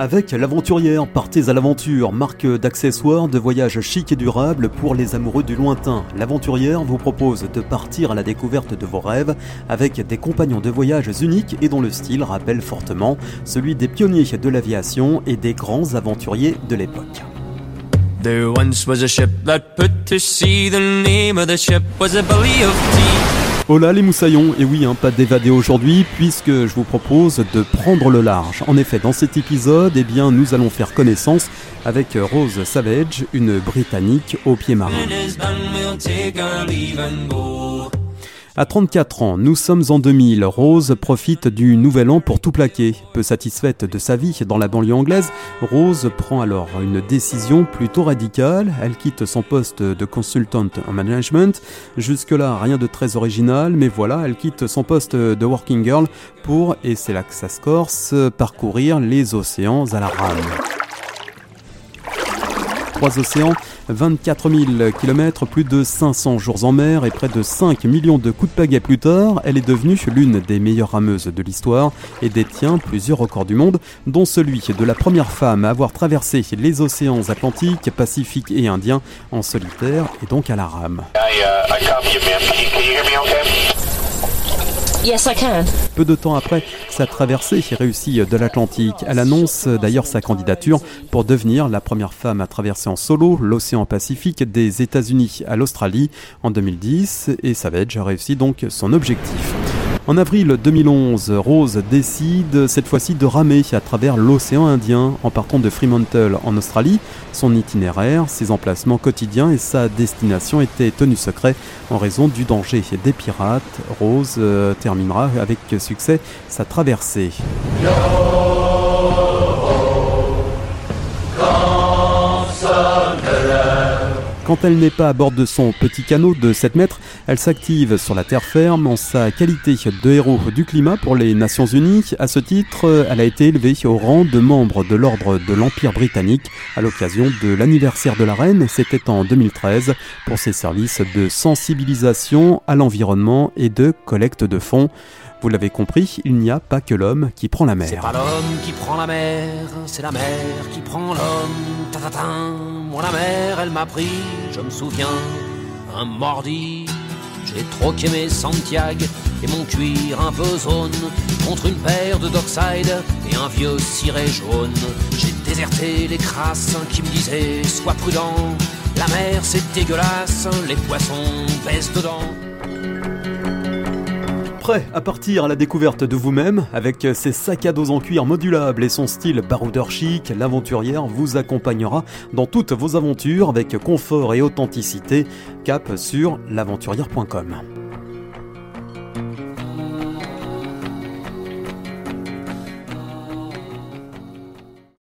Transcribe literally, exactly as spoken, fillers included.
Avec L'Aventurière, partez à l'aventure, marque d'accessoires de voyage chic et durable pour les amoureux du lointain. L'Aventurière vous propose de partir à la découverte de vos rêves avec des compagnons de voyage uniques et dont le style rappelle fortement celui des pionniers de l'aviation et des grands aventuriers de l'époque. There once was a ship that put to sea. The name of the ship was a belly of tea. Oh là les moussaillons, et oui, hein, pas d'évader aujourd'hui puisque je vous propose de prendre le large. En effet, dans cet épisode, eh bien, nous allons faire connaissance avec Roz Savage, une Britannique aux pieds marins. À trente-quatre ans, nous sommes en deux mille, Roz profite du nouvel an pour tout plaquer. Peu satisfaite de sa vie dans la banlieue anglaise, Roz prend alors une décision plutôt radicale. Elle quitte son poste de consultante en management. Jusque-là, rien de très original, mais voilà, elle quitte son poste de working girl pour, et c'est là que ça se corse, parcourir les océans à la rame. Trois océans, vingt-quatre mille kilomètres, plus de cinq cents jours en mer et près de cinq millions de coups de pagaie plus tard, elle est devenue l'une des meilleures rameuses de l'histoire et détient plusieurs records du monde, dont celui de la première femme à avoir traversé les océans Atlantique, Pacifique et Indien en solitaire et donc à la rame. Yes, I can. Peu de temps après sa traversée réussie de l'Atlantique, elle annonce d'ailleurs sa candidature pour devenir la première femme à traverser en solo l'océan Pacifique des États-Unis à l'Australie en deux mille dix, et Savage a réussi donc son objectif. En avril deux mille onze, Roz décide cette fois-ci de ramer à travers l'océan Indien en partant de Fremantle en Australie. Son itinéraire, ses emplacements quotidiens et sa destination étaient tenus secrets en raison du danger des pirates. Roz euh, terminera avec succès sa traversée. Quand elle n'est pas à bord de son petit canot de sept mètres, elle s'active sur la terre ferme en sa qualité de héros du climat pour les Nations Unies. À ce titre, elle a été élevée au rang de membre de l'ordre de l'Empire britannique à l'occasion de l'anniversaire de la reine. C'était en deux mille treize pour ses services de sensibilisation à l'environnement et de collecte de fonds. Vous l'avez compris, il n'y a pas que l'homme qui prend la mer. C'est pas l'homme qui prend la mer, c'est la mer qui prend l'homme. Ta-ta-ta, moi la mer, elle m'a pris, je me souviens, un mordi. J'ai troqué mes Santiago et mon cuir un peu zone contre une paire de Dockside et un vieux ciré jaune. J'ai déserté les crasses qui me disaient, sois prudent, la mer c'est dégueulasse, les poissons baissent dedans. Prêt à partir à la découverte de vous-même, avec ses sacs à dos en cuir modulables et son style baroudeur chic, l'Aventurière vous accompagnera dans toutes vos aventures avec confort et authenticité. Cap sur l'aventurière point com.